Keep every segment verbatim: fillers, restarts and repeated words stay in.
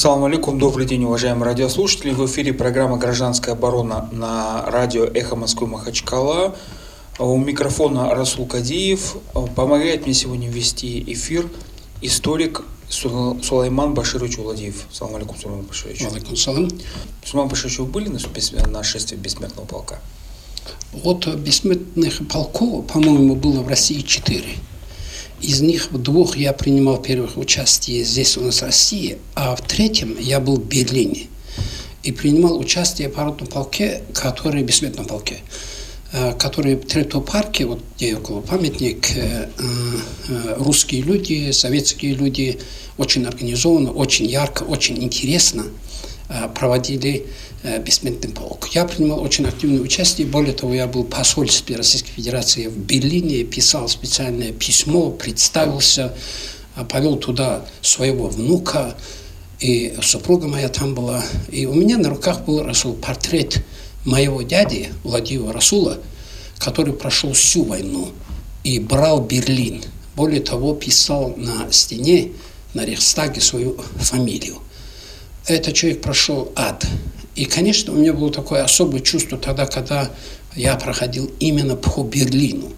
Салам алейкум, добрый день, уважаемые радиослушатели. В эфире программа «Гражданская оборона» на радио «Эхо-Москвы-Махачкала». У микрофона Расул Кадиев. Помогает мне сегодня вести эфир историк Сулейман Баширович Уладиев. Салам алейкум, Сулейман Баширович. Алейкум салам. Сулейман Баширович, вы были на шествии бессмертного полка? Вот бессмертных полков, по-моему, было в России четыре. Из них в двух я принимал первых участие здесь у нас в России, а в третьем я был в Берлине и принимал участие в парадном полке, который, бессмертном полке, который в Трептов-парке, вот где около памятник, русские люди, советские люди очень организованно, очень ярко, очень интересно проводили бессмертный полк. Я принимал очень активное участие. Более того, я был в посольстве Российской Федерации в Берлине, писал специальное письмо, представился, повел туда своего внука, и супруга моя там была. И у меня на руках был Расул, портрет моего дяди, Владимира Расула, который прошел всю войну и брал Берлин. Более того, писал на стене, на Рейхстаге свою фамилию. Этот человек прошел ад. И, конечно, у меня было такое особое чувство тогда, когда я проходил именно по Берлину,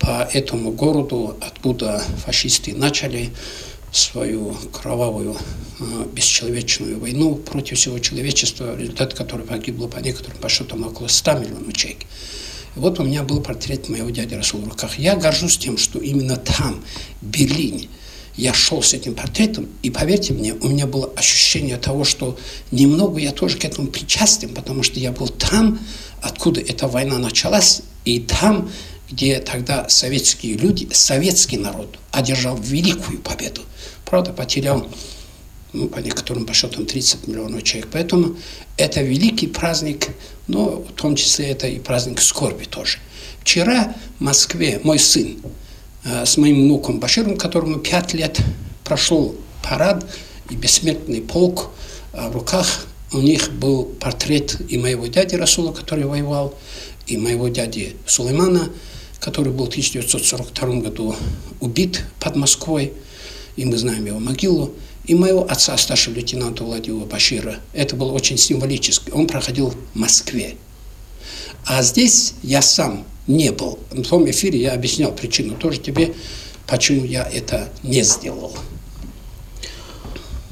по этому городу, откуда фашисты начали свою кровавую, бесчеловечную войну против всего человечества, в результате которой погибло по некоторым подсчетам около ста миллионов человек. И вот у меня был портрет моего дяди Расула в руках. Я горжусь тем, что именно там, в Берлине, я шел с этим портретом, и, поверьте мне, у меня было ощущение того, что немного я тоже к этому причастен, потому что я был там, откуда эта война началась, и там, где тогда советские люди, советский народ одержал великую победу. Правда, потерял, ну, по некоторым подсчетам, тридцать миллионов человек. Поэтому это великий праздник, но в том числе это и праздник скорби тоже. Вчера в Москве мой сын с моим внуком Баширом, которому пять лет, прошел парад и бессмертный полк. В руках у них был портрет и моего дяди Расула, который воевал, и моего дяди Сулеймана, который был в тысяча девятьсот сорок втором году убит под Москвой, и мы знаем его могилу, и моего отца, старшего лейтенанта Владимира Башира. Это было очень символически. Он проходил в Москве. А здесь я сам не был. В том эфире я объяснял причину тоже тебе, почему я это не сделал.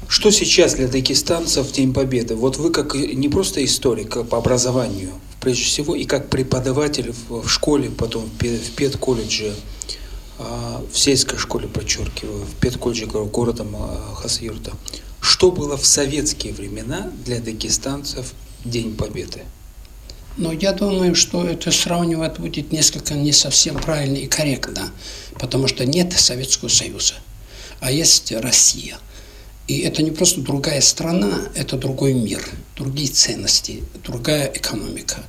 Что сейчас для дагестанцев День Победы? Вот вы как не просто историк по образованию, прежде всего, и как преподаватель в школе, потом в педколледже, в сельской школе, подчеркиваю, в педколледже города Хасавюрта. Что было в советские времена для дагестанцев День Победы? Но я думаю, что это сравнивать будет несколько не совсем правильно и корректно, потому что нет Советского Союза, а есть Россия. И это не просто другая страна, это другой мир, другие ценности, другая экономика,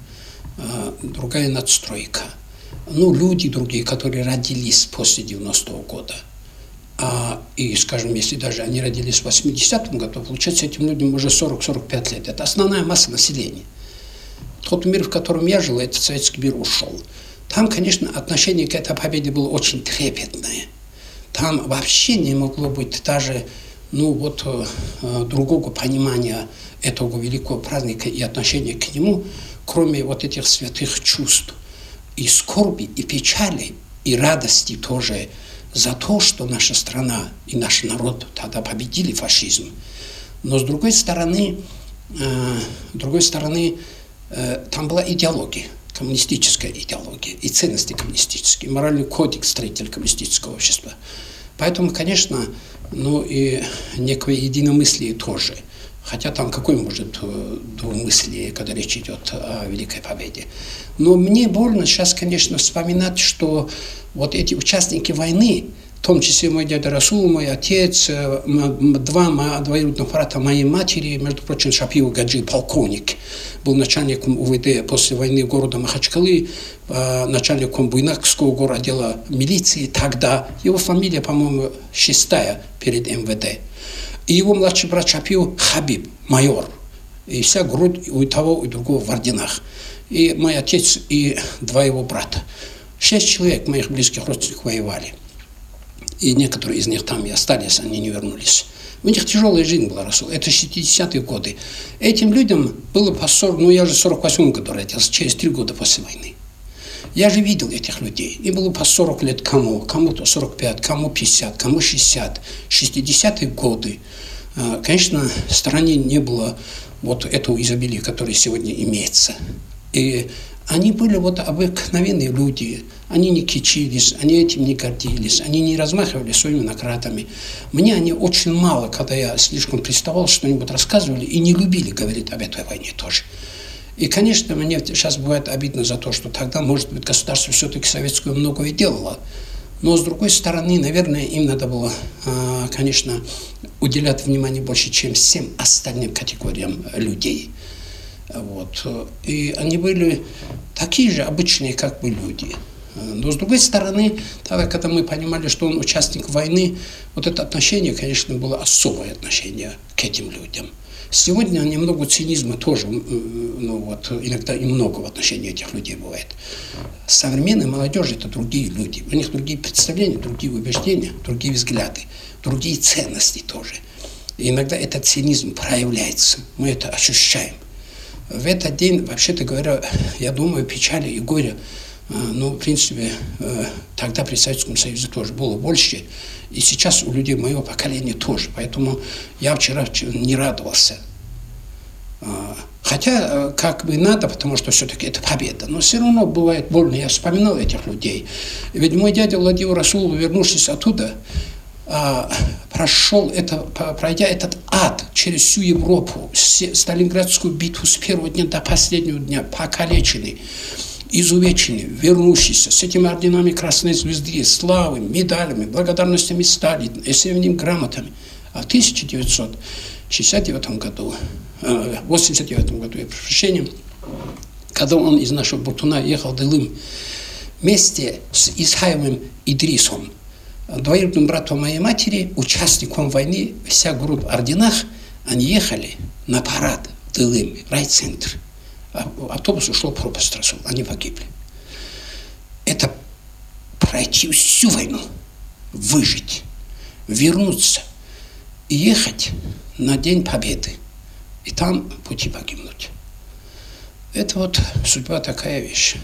другая надстройка. Ну, люди другие, которые родились после девяностого года. А, и, скажем, если даже они родились в восьмидесятом году, получается, этим людям уже сорок-сорок пять лет. Это основная масса населения. Тот мир, в котором я жил, этот советский мир ушел. Там, конечно, отношение к этой победе было очень трепетное. Там вообще не могло быть даже, ну, вот, другого понимания этого великого праздника и отношения к нему, кроме вот этих святых чувств и скорби, и печали, и радости тоже за то, что наша страна и наш народ тогда победили фашизм. Но с другой стороны, э, с другой стороны, там была идеология, коммунистическая идеология и ценности коммунистические, моральный кодекс строителей коммунистического общества. Поэтому, конечно, ну и некое единомыслие тоже. Хотя там какое может двумыслие, когда речь идет о Великой Победе. Но мне больно сейчас, конечно, вспоминать, что вот эти участники войны, в том числе мой дядя Расул, мой отец, два двоюродных брата моей матери, между прочим, Шапиев Гаджи, полковник, был начальником УВД после войны города Махачкалы, начальником Буйнакского городского отдела милиции тогда. Его фамилия, по-моему, шестая перед МВД. И его младший брат Шапиев Хабиб, майор. И вся грудь у того и другого в орденах. И мой отец и два его брата. Шесть человек моих близких родственников воевали. И некоторые из них там и остались, они не вернулись. У них тяжелая жизнь была, Расул. Это шестидесятые годы. Этим людям было по сорок, ну я же в сорок восьмом году родился, через три года после войны. Я же видел этих людей. И было по сорок лет кому, кому-то сорок пять, кому пятьдесят, кому шестьдесят. шестидесятые годы. Конечно, в стране не было вот этого изобилия, которое сегодня имеется. И они были вот обыкновенные люди, они не кичились, они этим не гордились, они не размахивали своими наградами. Мне они очень мало, когда я слишком приставал, что-нибудь рассказывали и не любили говорить об этой войне тоже. И, конечно, мне сейчас бывает обидно за то, что тогда, может быть, государство все-таки советское многое делало. Но, с другой стороны, наверное, им надо было, конечно, уделять внимание больше, чем всем остальным категориям людей. Вот. И они были такие же обычные, как бы, люди. Но, с другой стороны, тогда, когда мы понимали, что он участник войны, вот это отношение, конечно, было особое отношение к этим людям. Сегодня немного цинизма тоже, ну вот, иногда и много в отношении этих людей бывает. Современная молодежь – это другие люди. У них другие представления, другие убеждения, другие взгляды, другие ценности тоже. И иногда этот цинизм проявляется, мы это ощущаем. В этот день, вообще-то говоря, я думаю, печали и горя, ну, в принципе, тогда при Советском Союзе тоже было больше, и сейчас у людей моего поколения тоже. Поэтому я вчера не радовался. Хотя, как бы, надо, потому что все-таки это победа. Но все равно бывает больно. Я вспоминал этих людей. Ведь мой дядя Владимир Расул, вернувшись оттуда, прошел это, пройдя этот ад через всю Европу, Сталинградскую битву с первого дня до последнего дня, покалеченный, изувеченный, вернувшийся с этими орденами Красной Звезды, славой, медалями, благодарностями Сталина и семейными грамотами. А в тысяча девятьсот шестьдесят девятом году, восемьдесят девятом году, я прошу прощения, когда он из нашего Бортуна ехал в Дылым вместе с Исаевым Идрисом, двоюродным братом моей матери, участником войны, вся группа в орденах, они ехали на парад в Дылым, райцентр. Автобус ушел в пропасть, Расул, они погибли. Это пройти всю войну, выжить, вернуться и ехать на День Победы, и там пути погибнуть. Это вот судьба такая вещь.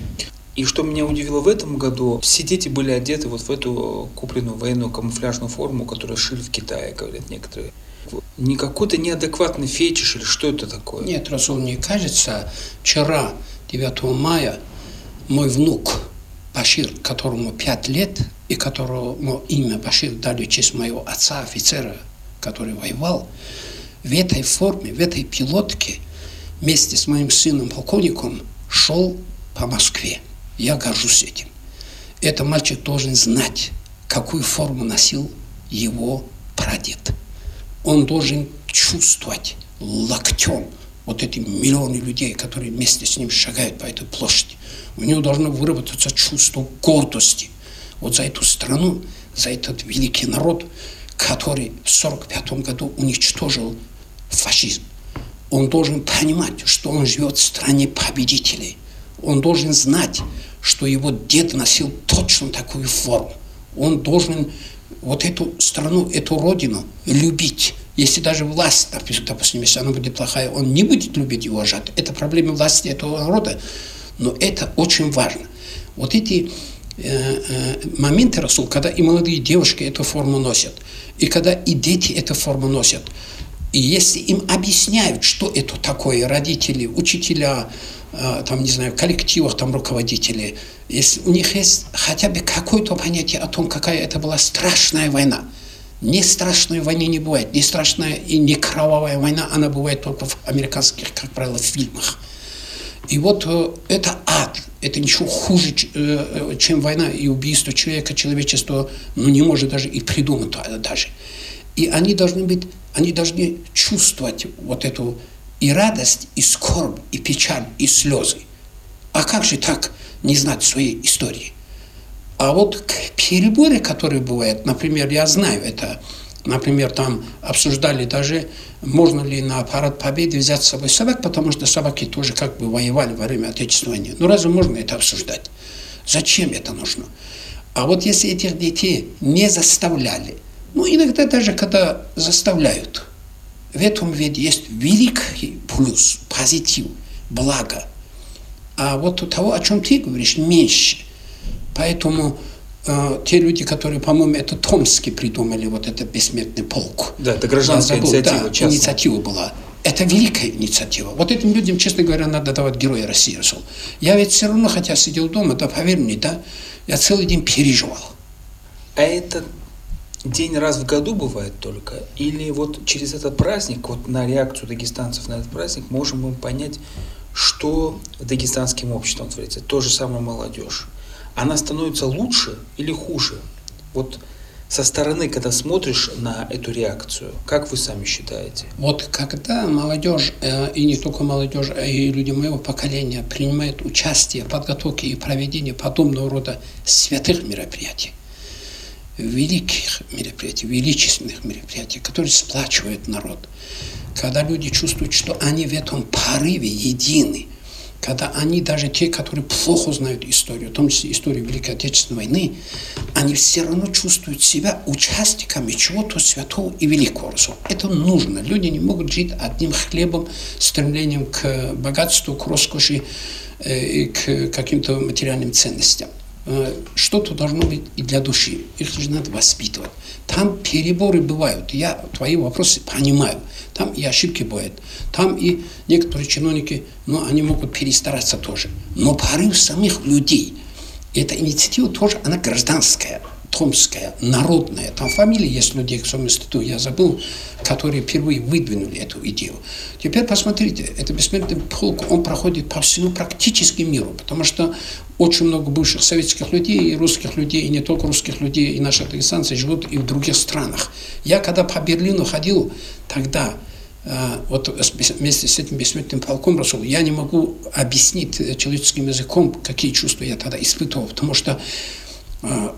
И что меня удивило в этом году, все дети были одеты вот в эту купленную военную камуфляжную форму, которую шили в Китае, говорят некоторые. Не какой-то неадекватный фетиш или что это такое? Нет, Расул, мне кажется, вчера, девятого мая, мой внук Башир, которому пять лет, и которому имя Башир дали в честь моего отца, офицера, который воевал, в этой форме, в этой пилотке вместе с моим сыном полковником шел по Москве. Я горжусь этим. Этот мальчик должен знать, какую форму носил его прадед. Он должен чувствовать локтем вот эти миллионы людей, которые вместе с ним шагают по этой площади. У него должно выработаться чувство гордости вот за эту страну, за этот великий народ, который в сорок пятом году уничтожил фашизм. Он должен понимать, что он живет в стране победителей. Он должен знать, что его дед носил точно такую форму. Он должен вот эту страну, эту родину любить. Если даже власть, допустим, если она будет плохая, он не будет любить и уважать. Это проблема власти этого народа, но это очень важно. Вот эти э, моменты, Расул, когда и молодые девушки эту форму носят, и когда и дети эту форму носят, и если им объясняют, что это такое, родители, учителя, там, не знаю, в коллективах, там, руководители, если у них есть хотя бы какое-то понятие о том, какая это была страшная война. Не страшной войны не бывает, не страшная и не кровавая война, она бывает только в американских, как правило, фильмах. И вот это ад, это ничего хуже, чем война и убийство человека, человечество, ну, не может даже и придумать даже. И они должны быть, они должны чувствовать вот эту и радость, и скорбь, и печаль, и слезы. А как же так не знать своей истории? А вот переборы, которые бывают, например, я знаю это, например, там обсуждали даже, можно ли на парад победы взять с собой собак, потому что собаки тоже как бы воевали во время Отечественной войны. Ну разве можно это обсуждать? Зачем это нужно? А вот если этих детей не заставляли Ну, иногда даже когда заставляют. В этом ведь есть великий плюс, позитив, благо. А вот у того, о чем ты говоришь, меньше. Поэтому э, те люди, которые, по-моему, это Томске придумали, вот это бессмертный полк. Да, это гражданская забыл, инициатива. Да, инициатива была. Это великая инициатива. Вот этим людям, честно говоря, надо давать Героя России, Расул. Я ведь все равно, хотя сидел дома, да, поверь мне, да, я целый день переживал. А это день раз в году бывает только? Или вот через этот праздник, вот на реакцию дагестанцев на этот праздник, можем мы понять, что дагестанским обществом творится? То же самое молодежь. Она становится лучше или хуже? Вот со стороны, когда смотришь на эту реакцию, как вы сами считаете? Вот когда молодежь, и не только молодежь, а и люди моего поколения принимают участие в подготовке и проведении подобного рода святых мероприятий, великих мероприятий, величественных мероприятий, которые сплачивают народ, когда люди чувствуют, что они в этом порыве едины, когда они, даже те, которые плохо знают историю, в том числе историю Великой Отечественной войны, они все равно чувствуют себя участниками чего-то святого и великого. Это нужно. Люди не могут жить одним хлебом, стремлением к богатству, к роскоши и к каким-то материальным ценностям. Что-то должно быть и для души. Их же надо воспитывать. Там переборы бывают. Я твои вопросы понимаю. Там и ошибки бывают. Там и некоторые чиновники, ну, они могут перестараться тоже. Но порыв самих людей. Эта инициатива тоже, она гражданская, томская, народная. Там фамилии есть людей, к своему институту, я забыл, которые впервые выдвинули эту идею. Теперь посмотрите, это бессмертный полк, он проходит по всему практически миру, потому что очень много бывших советских людей, и русских людей, и не только русских людей, и наши дагестанцы живут и в других странах. Я когда по Берлину ходил, тогда вот вместе с этим бессмертным полком, Расул, я не могу объяснить человеческим языком, какие чувства я тогда испытывал, потому что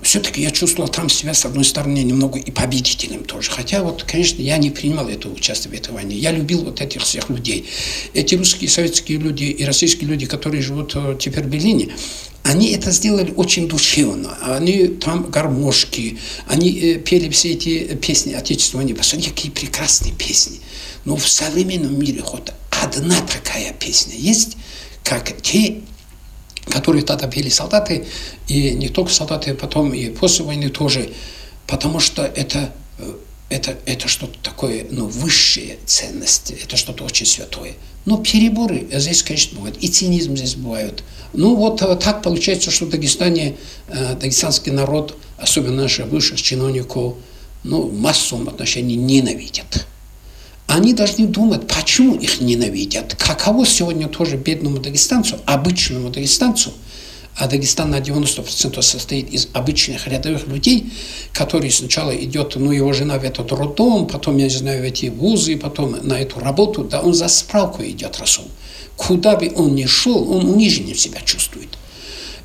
все-таки я чувствовал там себя, с одной стороны, немного и победителем тоже. Хотя, вот, конечно, я не принимал этого участия в этой войне. Я любил вот этих всех людей. Эти русские, советские люди и российские люди, которые живут теперь в Берлине, они это сделали очень душевно. Они там гармошки, они пели все эти песни отечественной войны. Посмотрите, какие прекрасные песни. Но в современном мире хоть одна такая песня есть, как те, которые тогда пели солдаты, и не только солдаты, потом и после войны тоже, потому что это, это, это что-то такое, ну, высшая ценность, это что-то очень святое. Но переборы здесь, конечно, бывают, и цинизм здесь бывает. Ну, вот так получается, что в Дагестане, дагестанский народ, особенно наших бывших чиновников, ну, в массовом отношении ненавидят. Они должны думать, почему их ненавидят, каково сегодня тоже бедному дагестанцу, обычному дагестанцу, а Дагестан на девяносто процентов состоит из обычных рядовых людей, которые сначала идет, ну, его жена в этот роддом, потом, я не знаю, в эти вузы, потом на эту работу, да он за справку идет, Расул. Куда бы он ни шел, он униженным себя чувствует.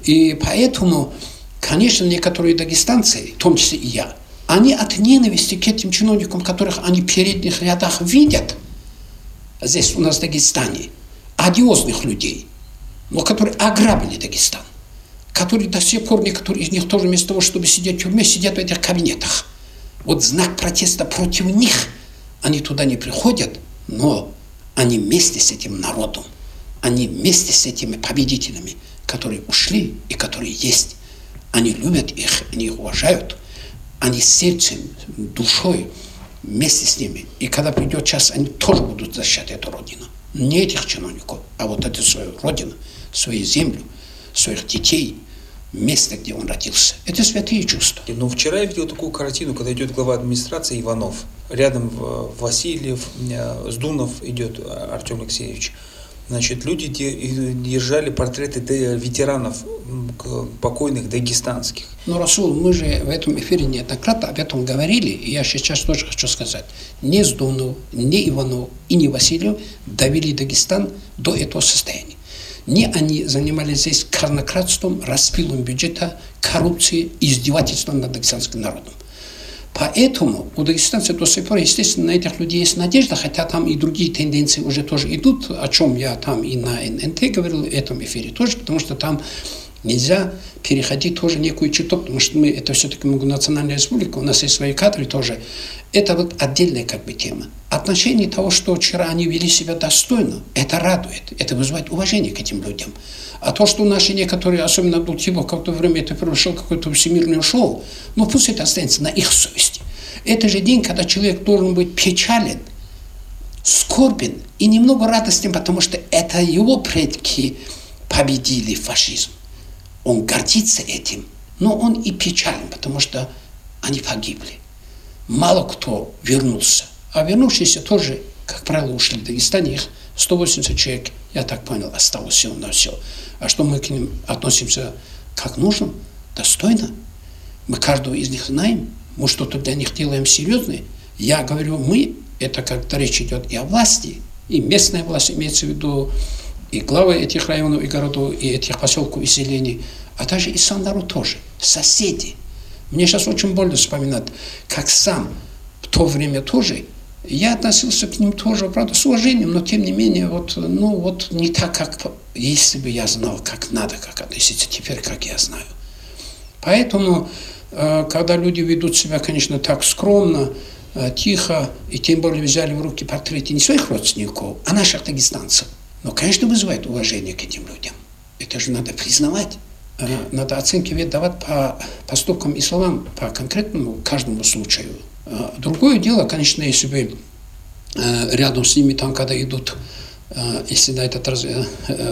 И поэтому, конечно, некоторые дагестанцы, в том числе и я, они от ненависти к этим чиновникам, которых они в передних рядах видят, здесь у нас в Дагестане, одиозных людей, но которые ограбили Дагестан, которые до сих пор, некоторые из них тоже вместо того, чтобы сидеть в тюрьме, сидят в этих кабинетах. Вот знак протеста против них, они туда не приходят, но они вместе с этим народом, они вместе с этими победителями, которые ушли и которые есть, они любят их, они их уважают. Они сердцем, душой вместе с ними. И когда придет час, они тоже будут защищать эту родину. Не этих чиновников, а вот эту свою родину, свою землю, своих детей, место, где он родился. Это святые чувства. Но вчера я видел такую картину, когда идет глава администрации Иванов. Рядом Васильев, Сдунов идет, Артем Алексеевич. Значит, люди держали портреты ветеранов покойных дагестанских. Но, Расул, мы же в этом эфире неоднократно об этом говорили, и я сейчас тоже хочу сказать. Ни Сдунов, ни Иванов и ни Васильев довели Дагестан до этого состояния. Не они занимались здесь казнократством, распилом бюджета, коррупцией, издевательством над дагестанским народом. Поэтому у дагестанцев до сих пор, естественно, на этих людей есть надежда, хотя там и другие тенденции уже тоже идут, о чем я там и на эн эн тэ говорил, в этом эфире тоже, потому что там Нельзя переходить тоже некую черту, потому что мы, это все-таки многонациональная республика, у нас есть свои кадры тоже. Это вот отдельная как бы тема. Отношение того, что вчера они вели себя достойно, это радует, это вызывает уважение к этим людям. А то, что наши некоторые, особенно Абдулатипов, в какое-то время это превышал какое-то всемирное шоу, ну пусть это останется на их совести. Это же день, когда человек должен быть печален, скорбен и немного радостен, потому что это его предки победили фашизм. Он гордится этим, но он и печален, потому что они погибли. Мало кто вернулся. А вернувшиеся тоже, как правило, ушли в Дагестан. Их сто восемьдесят человек, я так понял, осталось все на все. А что мы к ним относимся как нужно, достойно? Мы каждого из них знаем, мы что-то для них делаем серьезное. Я говорю «мы», это как-то речь идет и о власти, и местная власть имеется в виду, и главы этих районов и городов, и этих поселков, и селений, а даже и сам народ тоже, соседи. Мне сейчас очень больно вспоминать, как сам в то время тоже, я относился к ним тоже, правда, с уважением, но тем не менее, вот, ну вот не так, как если бы я знал, как надо, как относиться теперь, как я знаю. Поэтому, когда люди ведут себя, конечно, так скромно, тихо, и тем более взяли в руки портреты не своих родственников, а наших дагестанцев, но, конечно, вызывает уважение к этим людям. Это же надо признавать. Надо оценки ведь давать по поступкам и словам, по конкретному каждому случаю. Другое дело, конечно, если бы рядом с ними, там, когда идут, если на этот раз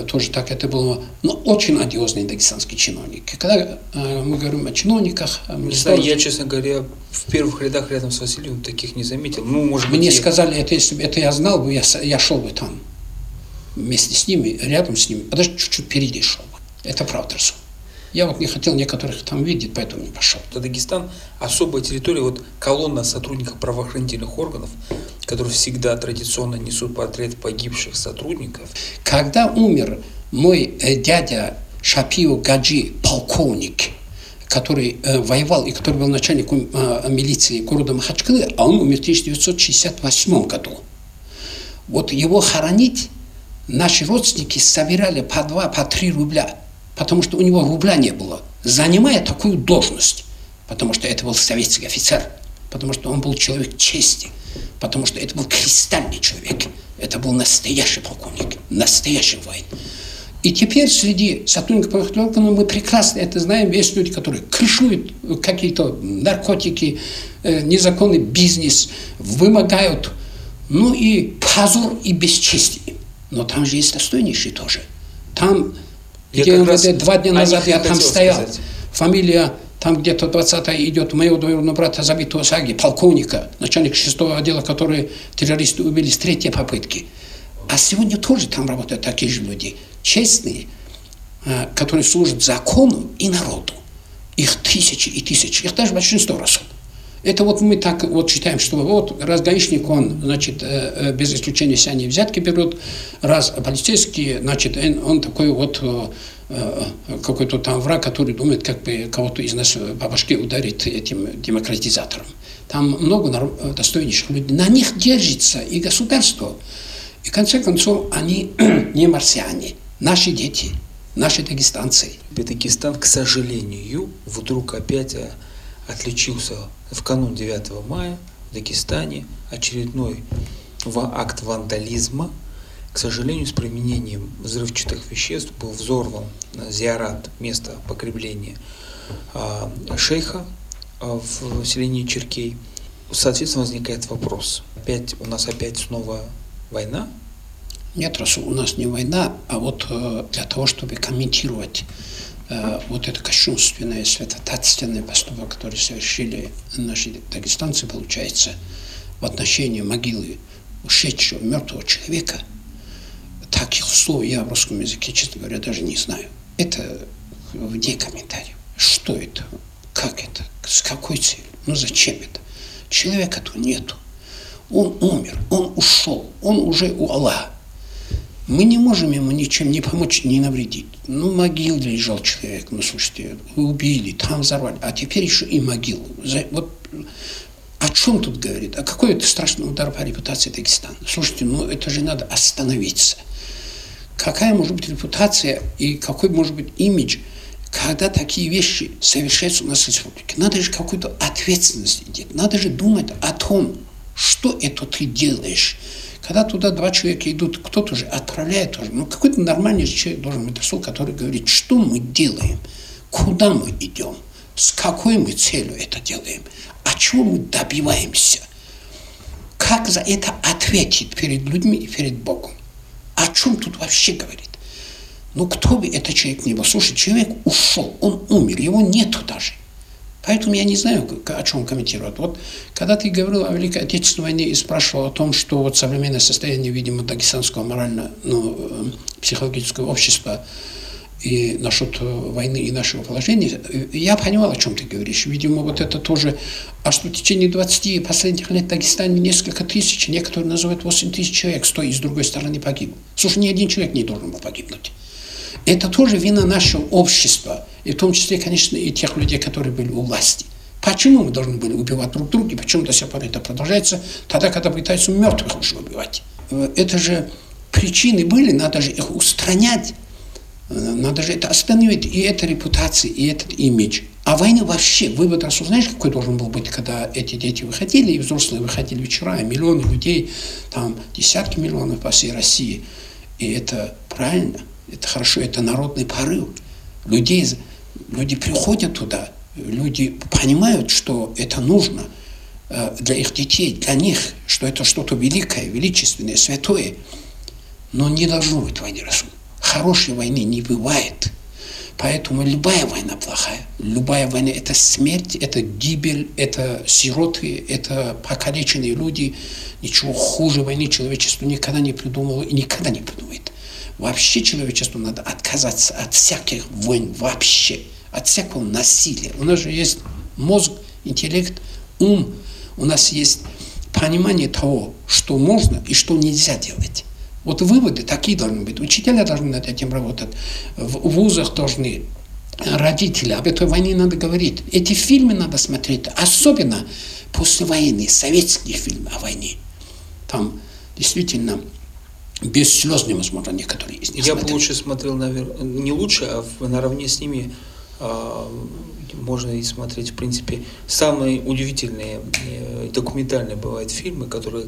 тоже так это было, но очень одиозные дагестанские чиновники. Когда мы говорим о чиновниках... Не знаю, я, честно говоря, в первых рядах рядом с Васильевым таких не заметил. Ну, может быть, мне сказали, это, если бы это я знал бы, я, я шел бы там. Вместе с ними, рядом с ними, а даже чуть-чуть впереди шел. Это правда, Расул. Я вот не хотел некоторых там видеть, поэтому не пошел. Дагестан – особая территория, вот колонна сотрудников правоохранительных органов, которые всегда традиционно несут портрет погибших сотрудников. Когда умер мой э, дядя Шапиев Гаджи, полковник, который э, воевал и который был начальником э, милиции города Махачкалы, а он умер в тысяча девятьсот шестьдесят восьмом году, вот его хоронить наши родственники собирали по два, по три рубля, потому что у него рубля не было, занимая такую должность, потому что это был советский офицер, потому что он был человек чести, потому что это был кристальный человек, это был настоящий полковник, настоящий воин. И теперь среди сотрудников правоохранительных органов мы прекрасно это знаем, есть люди, которые крышуют какие-то наркотики, незаконный бизнес, вымогают, ну и позор и бесчестие. Но там же есть достойнейшие тоже. Там, я где он, раз... два дня назад а я там стоял, сказать. Фамилия, там где-то двадцатая идет, моего двоюродного брата забитого Саги, полковника, начальник шестого отдела, который террористы убили с третьей попытки. А сегодня тоже там работают такие же люди, честные, которые служат закону и народу. Их тысячи и тысячи, их даже большинство раз. Это вот мы так вот считаем, что вот раз гаишник, он, значит, без исключения все они взятки берут, раз полицейский, значит, он такой вот какой-то там враг, который думает, как бы кого-то из нас по башке ударит этим демократизатором. Там много достойнейших людей. На них держится и государство. И в конце концов, они не марсиане, наши дети, наши дагестанцы. Дагестан, к сожалению, вдруг опять... отличился в канун девятого мая в Дагестане очередной акт вандализма. К сожалению, с применением взрывчатых веществ был взорван зиарат, место погребления шейха в селении Черкей. Соответственно, возникает вопрос. Опять у нас опять снова война? Нет, Расул, у нас не война, а вот для того, чтобы комментировать вот это кощунственное, святотатственное поступок, который совершили наши дагестанцы, получается, в отношении могилы ушедшего, мертвого человека, таких слов я в русском языке, честно говоря, даже не знаю. Это вне комментариев. Что это? Как это? С какой целью? Ну зачем это? Человека-то нету. Он умер, он ушел, он уже у Аллаха. Мы не можем ему ничем не помочь, не навредить. Ну, могил лежал человек, ну, слушайте, убили, там взорвали, а теперь еще и могилу. Вот о чем тут говорит? О какой это страшный удар по репутации Дагестана? Слушайте, ну, это же надо остановиться. Какая может быть репутация и какой может быть имидж Когда такие вещи совершаются у нас в республике, надо же какую-то ответственность идти, надо же думать о том, что это ты делаешь. Когда туда два человека идут, кто-то же отправляет уже. Ну, какой-то нормальный человек должен быть Расул, который говорит, что мы делаем, куда мы идем, с какой мы целью это делаем, а чего мы добиваемся, как за это ответить перед людьми и перед Богом. О чем тут вообще говорит? Ну, кто бы этот человек ни был. Слушай, человек ушел, он умер, его нету даже. Поэтому я не знаю, о чем комментировать. Вот, когда ты говорил о Великой Отечественной войне и спрашивал о том, что вот современное состояние, видимо, дагестанского морально-психологического ну, общества и насчет войны и нашего положения, я понимал, о чем ты говоришь. Видимо, вот это тоже... А что в течение двадцати последних лет в Дагестане несколько тысяч, некоторые называют восемь тысяч человек, с той и с другой стороны погиб. Слушай, ни один человек не должен был погибнуть. Это тоже вина нашего общества, и в том числе, конечно, и тех людей, которые были у власти. Почему мы должны были убивать друг друга, и почему до сих пор это продолжается, тогда, когда пытаются мертвых уже убивать? Это же причины были, надо же их устранять, надо же это остановить, и эта репутация, и этот имидж. А война вообще, вывод Расул, знаешь, какой должен был быть, когда эти дети выходили, и взрослые выходили вчера, и миллионы людей, там десятки миллионов по всей России, и это правильно. Это хорошо, это народный порыв. Людей, люди приходят туда, люди понимают, что это нужно для их детей, для них, что это что-то великое, величественное, святое. Но не должно быть войны, Расул. Хорошей войны не бывает. Поэтому любая война плохая. Любая война – это смерть, это гибель, это сироты, это покалеченные люди. Ничего хуже войны человечество никогда не придумало и никогда не придумает. Вообще человечеству надо отказаться от всяких войн вообще, от всякого насилия. У нас же есть мозг, интеллект, ум. У нас есть понимание того, что можно и что нельзя делать. Вот выводы такие должны быть. Учителя должны над этим работать. В вузах должны родители. Об этой войне надо говорить. Эти фильмы надо смотреть. Особенно послевоенные, советские фильмы о войне. Там действительно... Без слез невозможно некоторые из них. Я бы лучше смотрел, наверное, не лучше, а наравне с ними а, можно и смотреть, в принципе. Самые удивительные документальные бывают фильмы, которые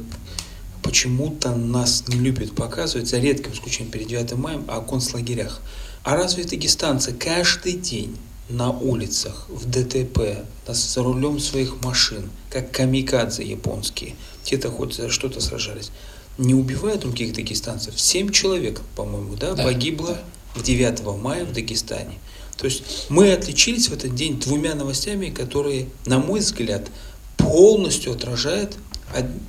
почему-то нас не любят показывать, за редким исключением перед девятым мая, о концлагерях. А разве дагестанцы каждый день на улицах, в ДТП, за рулем своих машин, как камикадзе японские, те-то хоть за что-то сражались, не убивают других дагестанцев? Семь человек, по-моему, да, да погибло да. девятого мая в Дагестане. То есть мы отличились в этот день двумя новостями, которые, на мой взгляд, полностью отражают,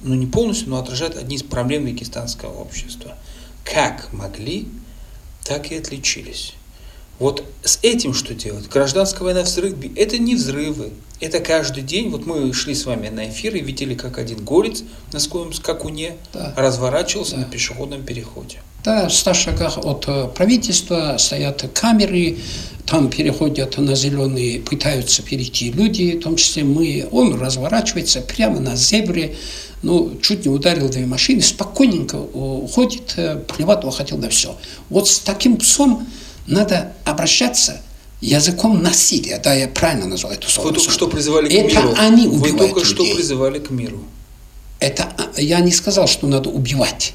ну не полностью, но отражают одни из проблем дагестанского общества. Как могли, так и отличились. Вот с этим что делать? Гражданская война, взрыв, это не взрывы. Это каждый день. Вот мы шли с вами на эфир и видели, как один горец на своем скакуне да. разворачивался да. на пешеходном переходе. Да, в ста шагах от правительства стоят камеры, там переходят на зеленые, пытаются перейти люди, в том числе мы. Он разворачивается прямо на зебре, ну, чуть не ударил две машины, спокойненько уходит, плевать он хотел на все. Вот с таким псом надо обращаться языком насилия. Да, я правильно назвал это слово. Вы только что призывали к миру. Это они убивают людей. Вы только что призывали к миру. Это, я не сказал, что надо убивать.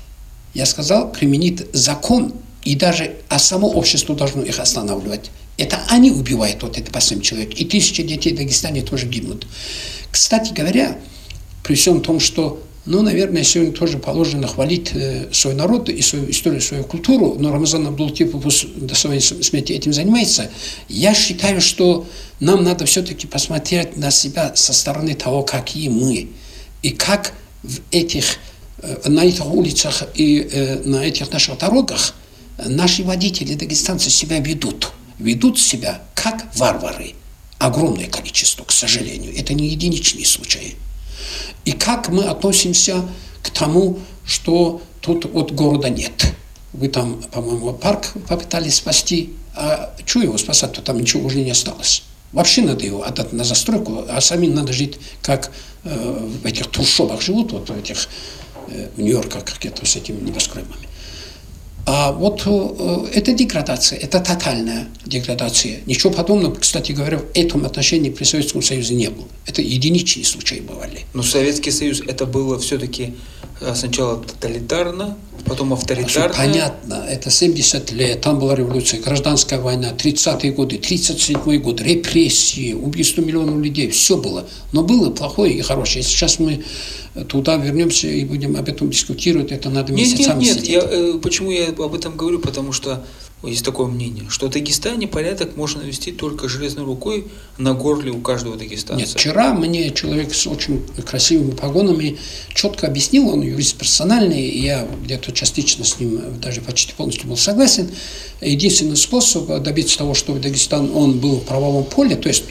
Я сказал, применить закон. И даже а само общество должно их останавливать. Это они убивают вот это по семь человек. И тысячи детей в Дагестане тоже гибнут. Кстати говоря, при всем том, что... Ну, наверное, сегодня тоже положено хвалить э, свой народ и свою историю, свою культуру. Но Рамазан Абдулатипов до своей смерти этим занимается. Я считаю, что нам надо все-таки посмотреть на себя со стороны того, какие мы. И как в этих, э, на этих улицах и э, на этих наших дорогах наши водители, дагестанцы, себя ведут. Ведут себя как варвары. Огромное количество, к сожалению. Это не единичные случаи. И как мы относимся к тому, что тут от города нет. Вы там, по-моему, парк попытались спасти, а что его спасать, то там ничего уже не осталось. Вообще надо его отдать на застройку, а самим надо жить, как э, в этих трущобах живут, вот в этих э, в Нью-Йорке, как это с этими небоскребами. А вот это деградация, это тотальная деградация. Ничего подобного, кстати говоря, в этом отношении при Советском Союзе не было. Это единичные случаи бывали. Но Советский Союз это было все-таки сначала тоталитарно, потом авторитарно. Все понятно, это семьдесят лет, там была революция, гражданская война, тридцатые годы, тридцать седьмой год, репрессии, убийство миллионов людей, все было. Но было плохое и хорошее. Сейчас мы туда вернемся и будем об этом дискутировать, это надо месяцами нет, нет, сидеть. Нет, нет, почему я об этом говорю, потому что есть такое мнение, что в Дагестане порядок можно навести только железной рукой на горле у каждого дагестанца. Нет, вчера мне человек с очень красивыми погонами четко объяснил, он юрист персональный, и я где-то частично с ним даже почти полностью был согласен. Единственный способ добиться того, чтобы Дагестан он был в правовом поле, то есть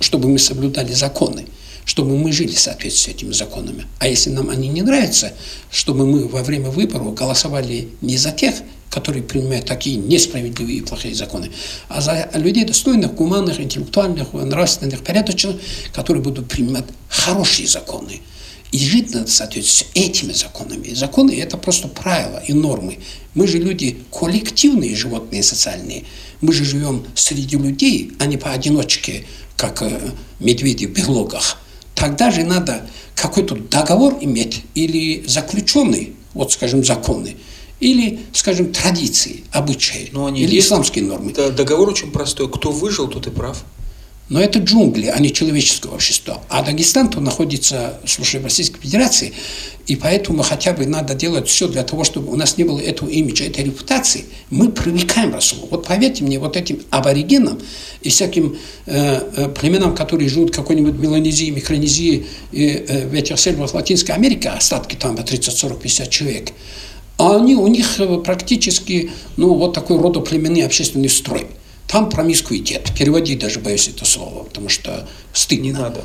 чтобы мы соблюдали законы, чтобы мы жили в соответствии с этими законами. А если нам они не нравятся, чтобы мы во время выборов голосовали не за тех, которые принимают такие несправедливые и плохие законы, а за людей достойных, гуманных, интеллектуальных, нравственных, порядочных, которые будут принимать хорошие законы. И жить надо в соответствии с этими законами. Законы – это просто правила и нормы. Мы же люди коллективные, животные социальные. Мы же живем среди людей, а не поодиночке, как медведи в берлогах. Тогда же надо какой-то договор иметь или заключенный, вот, скажем, законы, или, скажем, традиции, обычаи, но они или есть. Исламские нормы. Да, договор очень простой. Кто выжил, тот и прав. Но это джунгли, а не человеческое общество. А Дагестан, то находится, слушай, в Российской Федерации, и поэтому хотя бы надо делать все для того, чтобы у нас не было этого имиджа, этой репутации. Мы привыкаем Расулу. Вот поверьте мне, вот этим аборигенам и всяким э, э, племенам, которые живут в какой-нибудь Меланезии, Микронезии, э, э, в этих сельвах Латинской Америки, остатки там по тридцать сорок пятьдесят человек, а они, у них практически, ну, вот такой родоплеменный общественный строй. Там промискуитет. Переводить даже боюсь это слово, потому что стыдно. Не надо.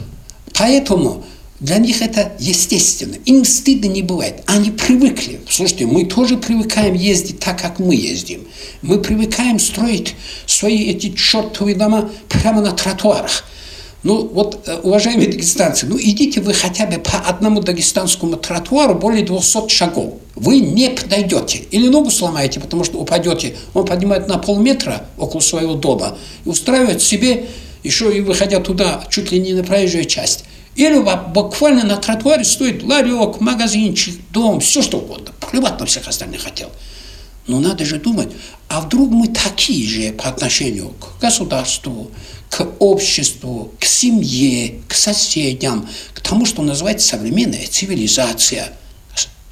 Поэтому для них это естественно. Им стыдно не бывает. Они привыкли. Слушайте, мы тоже привыкаем ездить так, как мы ездим. Мы привыкаем строить свои эти чертовые дома прямо на тротуарах. Ну вот, уважаемые дагестанцы, ну идите вы хотя бы по одному дагестанскому тротуару более двести шагов. Вы не подойдете. Или ногу сломаете, потому что упадете. Он поднимает на полметра около своего дома и устраивает себе, еще и выходя туда, чуть ли не на проезжую часть. Или буквально на тротуаре стоит ларек, магазинчик, дом, все что угодно. Плевать на всех остальных хотел. Но надо же думать, а вдруг мы такие же по отношению к государству, к обществу, к семье, к соседям, к тому, что называется современная цивилизация.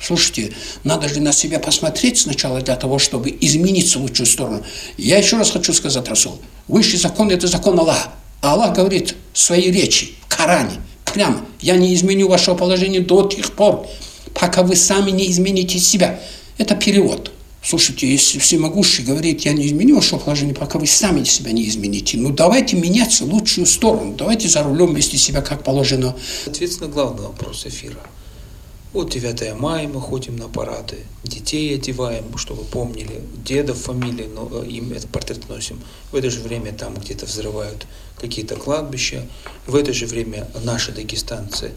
Слушайте, надо же на себя посмотреть сначала для того, чтобы измениться в лучшую сторону. Я еще раз хочу сказать, Расул, высший закон – это закон Аллаха. Аллах говорит в своей речи, в Коране, прямо, я не изменю вашего положения до тех пор, пока вы сами не измените себя. Это перевод. Слушайте, если всемогущий говорит, я не изменю ваше положение, пока вы сами себя не измените, ну давайте меняться в лучшую сторону, давайте за рулем вести себя как положено. Соответственно, главный вопрос эфира. Вот девятого мая мы ходим на парады, детей одеваем, чтобы помнили, дедов фамилии, но им этот портрет носим. В это же время там где-то взрывают какие-то кладбища, в это же время наши дагестанцы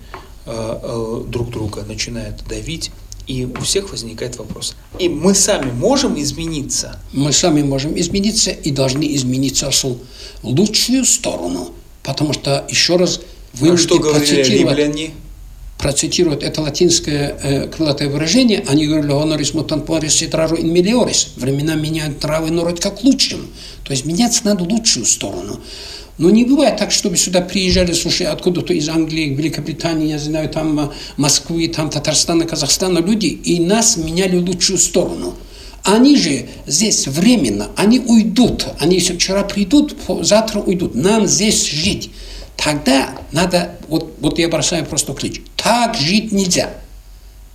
э, э, друг друга начинают давить. И у всех возникает вопрос. И мы сами можем измениться? Мы сами можем измениться и должны измениться в лучшую сторону. Потому что, еще раз, вы а что говорили римляне? Процитируют это латинское э, крылатое выражение. Они говорили «Honores mutant poris et raro in meliores». Времена меняют травы, но вроде как лучшим. То есть меняться надо в лучшую сторону. Но не бывает так, чтобы сюда приезжали, слушай, откуда-то из Англии, Великобритании, я знаю, там Москвы, там Татарстана, Казахстана люди, и нас меняли в лучшую сторону. Они же здесь временно, они уйдут, они если вчера придут, завтра уйдут. Нам здесь жить. Тогда надо, вот, вот я бросаю просто клич, так жить нельзя,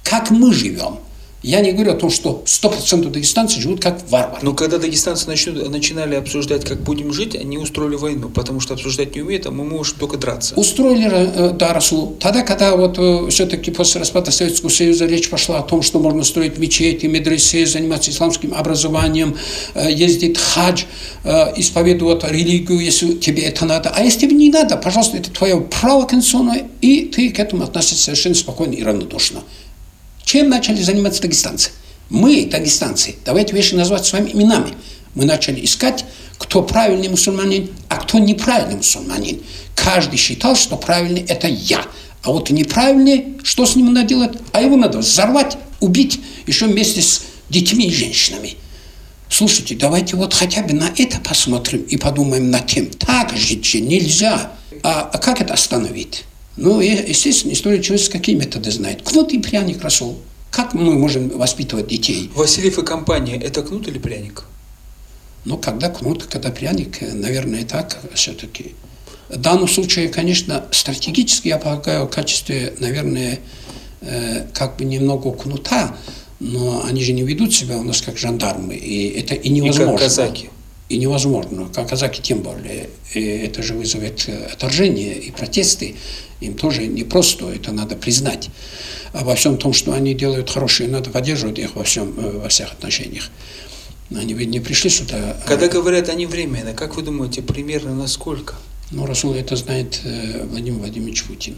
как мы живем. Я не говорю о том, что сто процентов дагестанцы живут как варвары. Но когда дагестанцы начнут, начинали обсуждать, как будем жить, они устроили войну, потому что обсуждать не умеют, а мы можем только драться. Устроили, да, Расул. Тогда, когда вот все-таки после распада Советского Союза речь пошла о том, что можно строить мечети, медресе, заниматься исламским образованием, ездить хадж, исповедовать религию, если тебе это надо. А если тебе не надо, пожалуйста, это твое право конституционное, и ты к этому относишься совершенно спокойно и равнодушно. Чем начали заниматься дагестанцы? Мы, дагестанцы, давайте вещи назвать своими именами. Мы начали искать, кто правильный мусульманин, а кто неправильный мусульманин. Каждый считал, что правильный – это я. А вот неправильный, что с ним надо делать? А его надо взорвать, убить, еще вместе с детьми и женщинами. Слушайте, давайте вот хотя бы на это посмотрим и подумаем над тем. Так жить же нельзя. А, а как это остановить? Ну, естественно, история человечества какие методы знает. Кнут и пряник, Расул. Как мы можем воспитывать детей? Васильев и компания – это кнут или пряник? Ну, когда кнут, когда пряник, наверное, так все-таки. В данном случае, конечно, стратегически, я полагаю, в качестве, наверное, э, как бы немного кнута, но они же не ведут себя у нас как жандармы, и это и невозможно. И как казаки. И невозможно, как казаки тем более. И это же вызовет отторжение и протесты. Им тоже непросто, это надо признать. А во всем том, что они делают хорошее, надо поддерживать их во всем, во всех отношениях. Они ведь не пришли сюда. Когда говорят, они временно, как вы думаете, примерно насколько? Ну, Расул, это знает Владимир Владимирович Путин.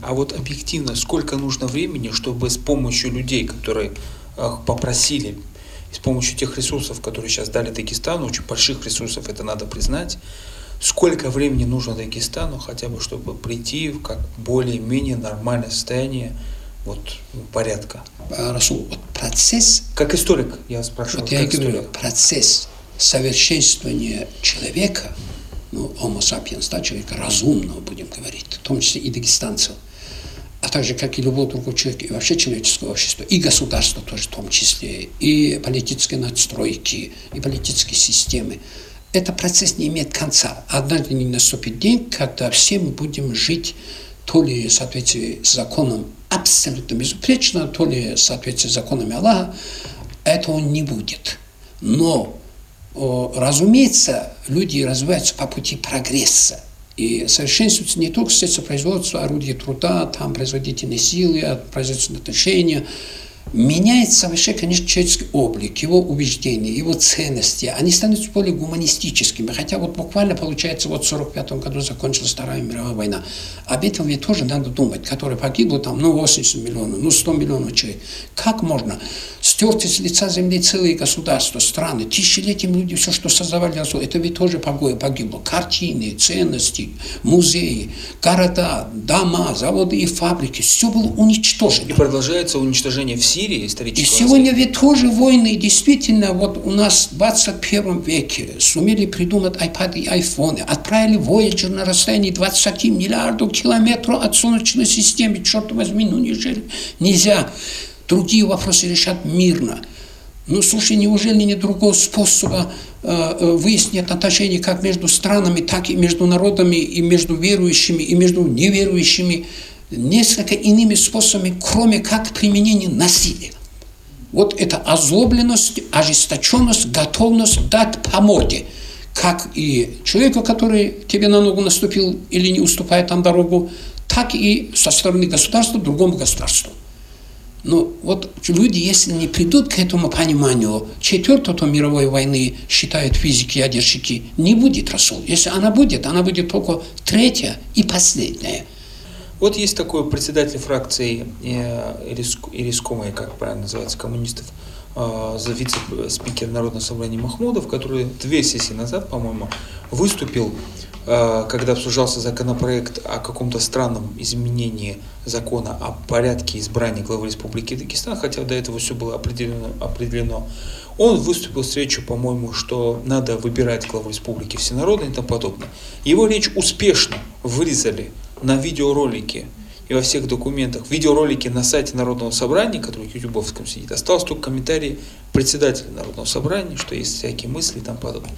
А вот объективно, сколько нужно времени, чтобы с помощью людей, которые попросили, с помощью тех ресурсов, которые сейчас дали Дагестану, очень больших ресурсов, это надо признать, сколько времени нужно Дагестану, хотя бы, чтобы прийти в как более-менее нормальное состояние вот, порядка? Расул, вот процесс... Как историк, я спрашиваю. Вот я говорю, процесс совершенствования человека... ну, homo sapiens, да, человека разумного, будем говорить, в том числе и дагестанцев, а также, как и любого другого человека, и вообще человеческого общества, и государства тоже в том числе, и политические надстройки, и политические системы. Этот процесс не имеет конца. Однажды не наступит день, когда все мы будем жить то ли в соответствии с законом абсолютно безупречно, то ли в соответствии с законами Аллаха. Этого не будет. Но разумеется, люди развиваются по пути прогресса и совершенствуются не только средства производства, орудия труда, там производительные силы, производственные отношения. Меняется вообще, конечно, человеческий облик, его убеждения, его ценности. Они становятся более гуманистическими. Хотя вот буквально, получается, вот в сорок пятом году закончилась Вторая мировая война. Об этом ведь тоже надо думать. Которые погибло там, ну, восемьдесят миллионов, ну, сто миллионов человек. Как можно? Стерты с лица земли целые государства, страны, тысячелетиями люди, все, что создавали, это ведь тоже погибло. Картины, ценности, музеи, города, дома, заводы и фабрики. Все было уничтожено. И продолжается уничтожение всех. И сегодня ведь тоже войны, действительно, вот у нас в двадцать первом веке сумели придумать айпады и айфоны, отправили Voyager на расстоянии двадцать миллиардов километров от Солнечной системы, черт возьми, ну неужели нельзя? Другие вопросы решат мирно. Ну, слушай, неужели нет другого способа э, выяснить отношения как между странами, так и между народами, и между верующими, и между неверующими? Несколько иными способами, кроме как применения насилия. Вот это озлобленность, ожесточенность, готовность дать по морде. Как и человеку, который тебе на ногу наступил или не уступает там дорогу, так и со стороны государства другому государству. Но вот люди, если не придут к этому пониманию, четвертой мировой войны, считают физики, ядерщики, не будет, Расул. Если она будет, она будет только третья и последняя. Вот есть такой председатель фракции ирискомой, как правильно называется, коммунистов, вице-спикер Народного собрания Махмудов, который две сессии назад, по-моему, выступил, когда обсуждался законопроект о каком-то странном изменении закона о порядке избрания главы Республики Дагестан, хотя до этого все было определено. определено. Он выступил с речью, по-моему, что надо выбирать главу республики всенародно и тому подобное. Его речь успешно вырезали на видеоролике и во всех документах. Видеоролики на сайте Народного собрания, который в ютубовском сидит, осталось только комментарий председателя Народного собрания, что есть всякие мысли и тому подобное.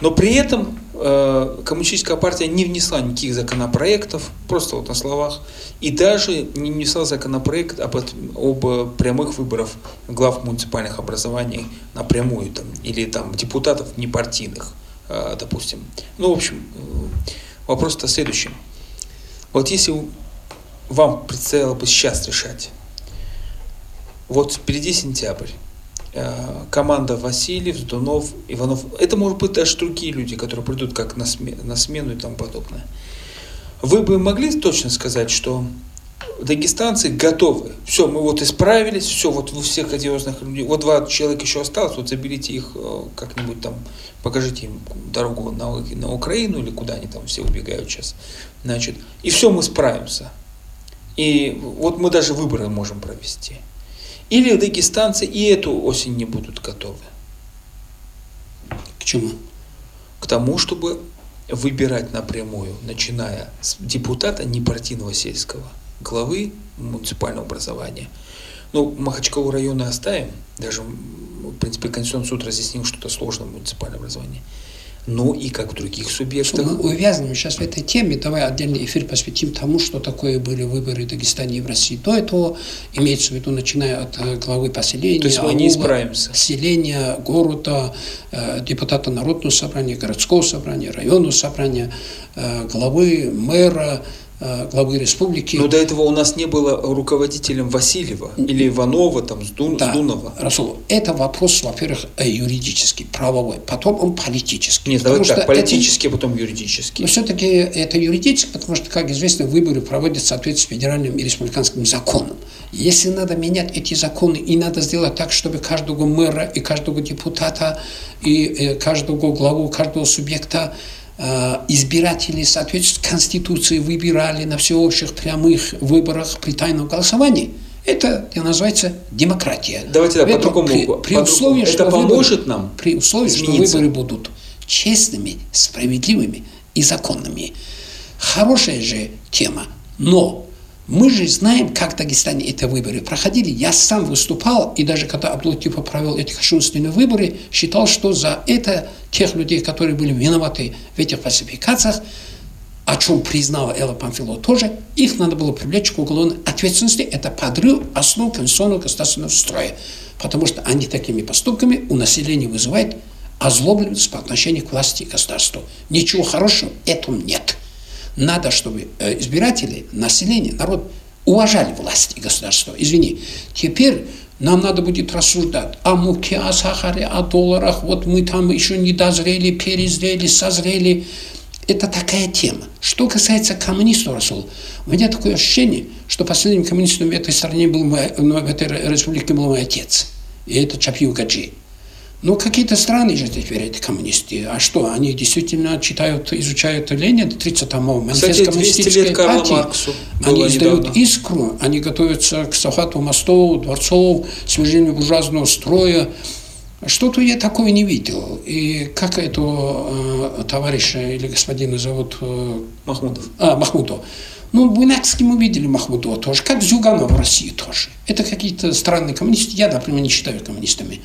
Но при этом э, коммунистическая партия не внесла никаких законопроектов, просто вот на словах, и даже не внесла законопроект об, об прямых выборах глав муниципальных образований напрямую, там, или там, депутатов непартийных, э, допустим. Ну, в общем, э, вопрос-то следующий. Вот если вам предстояло бы сейчас решать, вот впереди сентябрь, команда Васильев, Сдунов, Иванов, это может быть даже другие люди, которые придут как на смену и тому подобное. Вы бы могли точно сказать, что дагестанцы готовы. Все, мы вот исправились, все, вот у всех одиозных людей, вот два человека еще осталось, вот заберите их как-нибудь там, покажите им дорогу на, на Украину или куда они там все убегают сейчас. Значит, и все, мы справимся. И вот мы даже выборы можем провести. Или дагестанцы и эту осень не будут готовы. К чему? К тому, чтобы выбирать напрямую, начиная с депутата непартийного сельского, главы муниципального образования. Ну, Махачкалу районы оставим, даже, в принципе, Конституционный суд разъяснил, что это сложное муниципальное образование. Но и как в других субъектах. Мы увязываем сейчас в этой теме, давай отдельный эфир посвятим тому, что такое были выборы в Дагестане и в России до этого, имеется в виду, начиная от главы поселения, То есть мы не исправимся. Селения, города, депутата народного собрания, городского собрания, районного собрания, главы, мэра, главы республики. Но до этого у нас не было руководителем Васильева или Иванова, там, Сду... да, Сдунова. Расул, это вопрос, во-первых, юридический, правовой, потом он политический. Нет, давайте так, политический, это... потом юридический. Но все-таки это юридический, потому что, как известно, выборы проводятся в соответствии с федеральным и республиканским законом. Если надо менять эти законы, и надо сделать так, чтобы каждого мэра и каждого депутата, и каждого главу, каждого субъекта избиратели соответствуют Конституции, выбирали на всеобщих прямых выборах при тайном голосовании. Это называется демократия. Давайте да, по-другому. При, при по условии, это что поможет выборы, нам при условии, измениться. Что выборы будут честными, справедливыми и законными. Хорошая же тема, но мы же знаем, как в Дагестане эти выборы проходили. Я сам выступал, и даже когда Абдулатипов провел эти кощунственные выборы, считал, что за это тех людей, которые были виноваты в этих фальсификациях, о чем признала Элла Памфилова тоже, их надо было привлечь к уголовной ответственности. Это подрыв основ конституционного государственного строя. Потому что они такими поступками у населения вызывают озлобленность по отношению к власти и государству. Ничего хорошего в этом нет. Надо, чтобы избиратели, население, народ уважали власть и государство. Извини, теперь нам надо будет рассуждать о муке, о сахаре, о долларах. Вот мы там еще не дозрели, перезрели, созрели. Это такая тема. Что касается коммунистов, Расул, у меня такое ощущение, что последним коммунистом в этой стране был мой, в этой республике был мой отец. И это Шапиев Гаджи. Ну, какие-то страны же теперь эти коммунисты. А что, они действительно читают, изучают Ленина, тридцать томов, манифест коммунистической партии. Они издают недавно. Искру, они готовятся к захвату мостов, дворцов, свержению буржуазного строя. Что-то я такое не видел. И как этого э, товарища или господина зовут? Э, Махмудов. А, Махмудов. Ну, в Инакске мы видели Махмудова тоже, как Зюганов в России тоже. Это какие-то странные коммунисты. Я, например, не считаю коммунистами.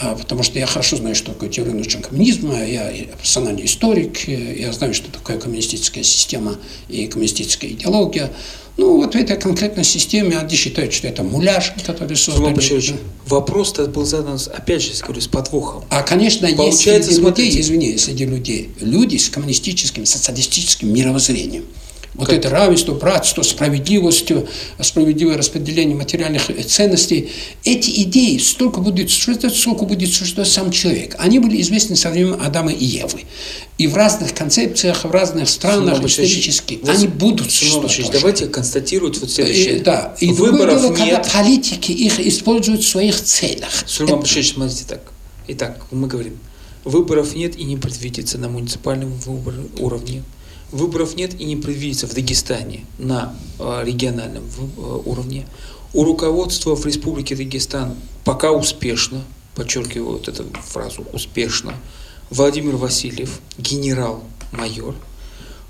Потому что я хорошо знаю, что такое теория научного коммунизма, я персональный историк, я знаю, что такое коммунистическая система и коммунистическая идеология. Ну, вот в этой конкретной системе они считают, что это муляж, который создали. Да? Вопрос-то был задан, опять же, скажу, с подвохом. А, конечно, есть среди людей, извини, среди людей, люди с коммунистическим, социалистическим мировоззрением. Вот как? Это равенство, братство, справедливость, справедливое распределение материальных ценностей. Эти идеи столько будет существовать, сколько будет существовать сам человек. Они были известны со времен Адама и Евы. И в разных концепциях, в разных странах исторически они будут существовать. Давайте констатировать вот следующее. И, да. И выборов дело, нет. Когда политики их используют в своих целях. Сулейман Баширович, смотрите так. Итак, мы говорим, выборов нет и не предвидится на муниципальном уровне. Выборов нет и не предвидится в Дагестане на региональном уровне. У руководства в Республике Дагестан пока успешно, подчеркиваю вот эту фразу, успешно, Владимир Васильев, генерал-майор,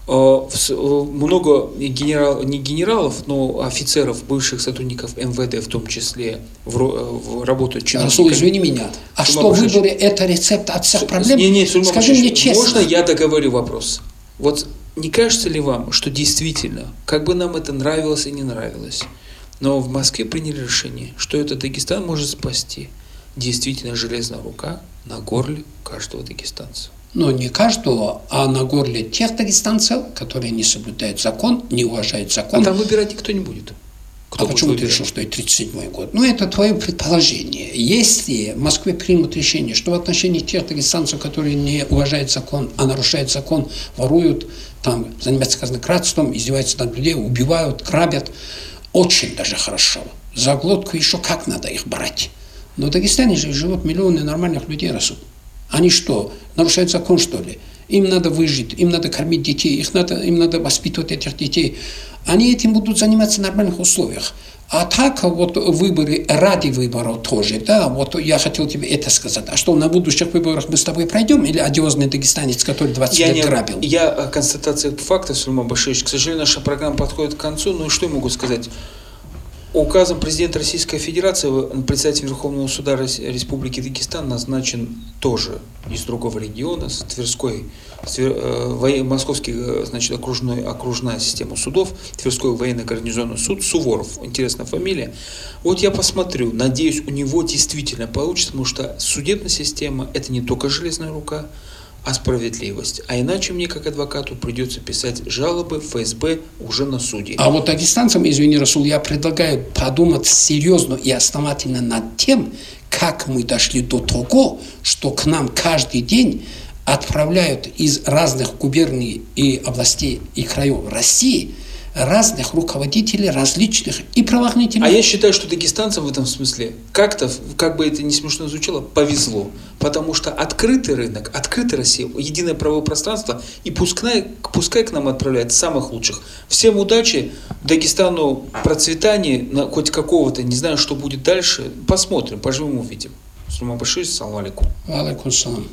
много генерал, не генералов, но офицеров, бывших сотрудников МВД, в том числе, в, в работают чиновниками. Расул, извини меня, а что выборы – это рецепт от всех проблем? Не, не, Сулейман Баширович, скажи мне честно. Можно я договорю вопрос? Вот не кажется ли вам, что действительно, как бы нам это нравилось и не нравилось, но в Москве приняли решение, что этот Дагестан может спасти действительно железная рука на горле каждого дагестанца? Но не каждого, а на горле тех дагестанцев, которые не соблюдают закон, не уважают закон. А там выбирать никто не будет. Кто а почему выбирать? Ты решил, что это тридцать седьмой год? Ну, это твое предположение. Если в Москве примут решение, что в отношении тех дагестанцев, которые не уважают закон, а нарушают закон, воруют, там, занимаются казнократством, издеваются над людей, убивают, грабят, Очень даже хорошо. За глотку еще как надо их брать. Но в Дагестане же живут миллионы нормальных людей, Расул. Они что, нарушают закон, что ли? Им надо выжить, им надо кормить детей, их надо, им надо воспитывать этих детей. Они этим будут заниматься в нормальных условиях. А так вот выборы ради выборов тоже, да, вот я хотел тебе это сказать. А что, на будущих выборах мы с тобой пройдем? Или одиозный дагестанец, который двадцать я лет не, грабил? Я констатация фактов, Сулейман Баширович, к сожалению, наша программа подходит к концу, но что я могу сказать? Указом президента Российской Федерации председатель Верховного суда Республики Дагестан назначен тоже из другого региона, с Тверской, с, э, Московский, значит, окружной, окружная система судов, Тверской военно-гарнизонный суд, Суворов, интересная фамилия. Вот я посмотрю, надеюсь, у него действительно получится, потому что судебная система – это не только железная рука, а справедливость. А иначе мне, как адвокату, придется писать жалобы ФСБ уже на суде. А вот дагестанцам, извини, Расул, я предлагаю подумать серьезно и основательно над тем, как мы дошли до того, что к нам каждый день отправляют из разных губерний и областей и краев России разных руководителей, различных и правоохранителей. А я считаю, что дагестанцам в этом смысле как-то, как бы это ни смешно звучало, повезло. Потому что открытый рынок, открытая Россия, единое правовое пространство, и пускай, пускай к нам отправляют самых лучших. Всем удачи, Дагестану процветания, хоть какого-то, не знаю, что будет дальше. Посмотрим, поживем, увидим. Сулейман Баширович, салам алейкум. Алейкум салам.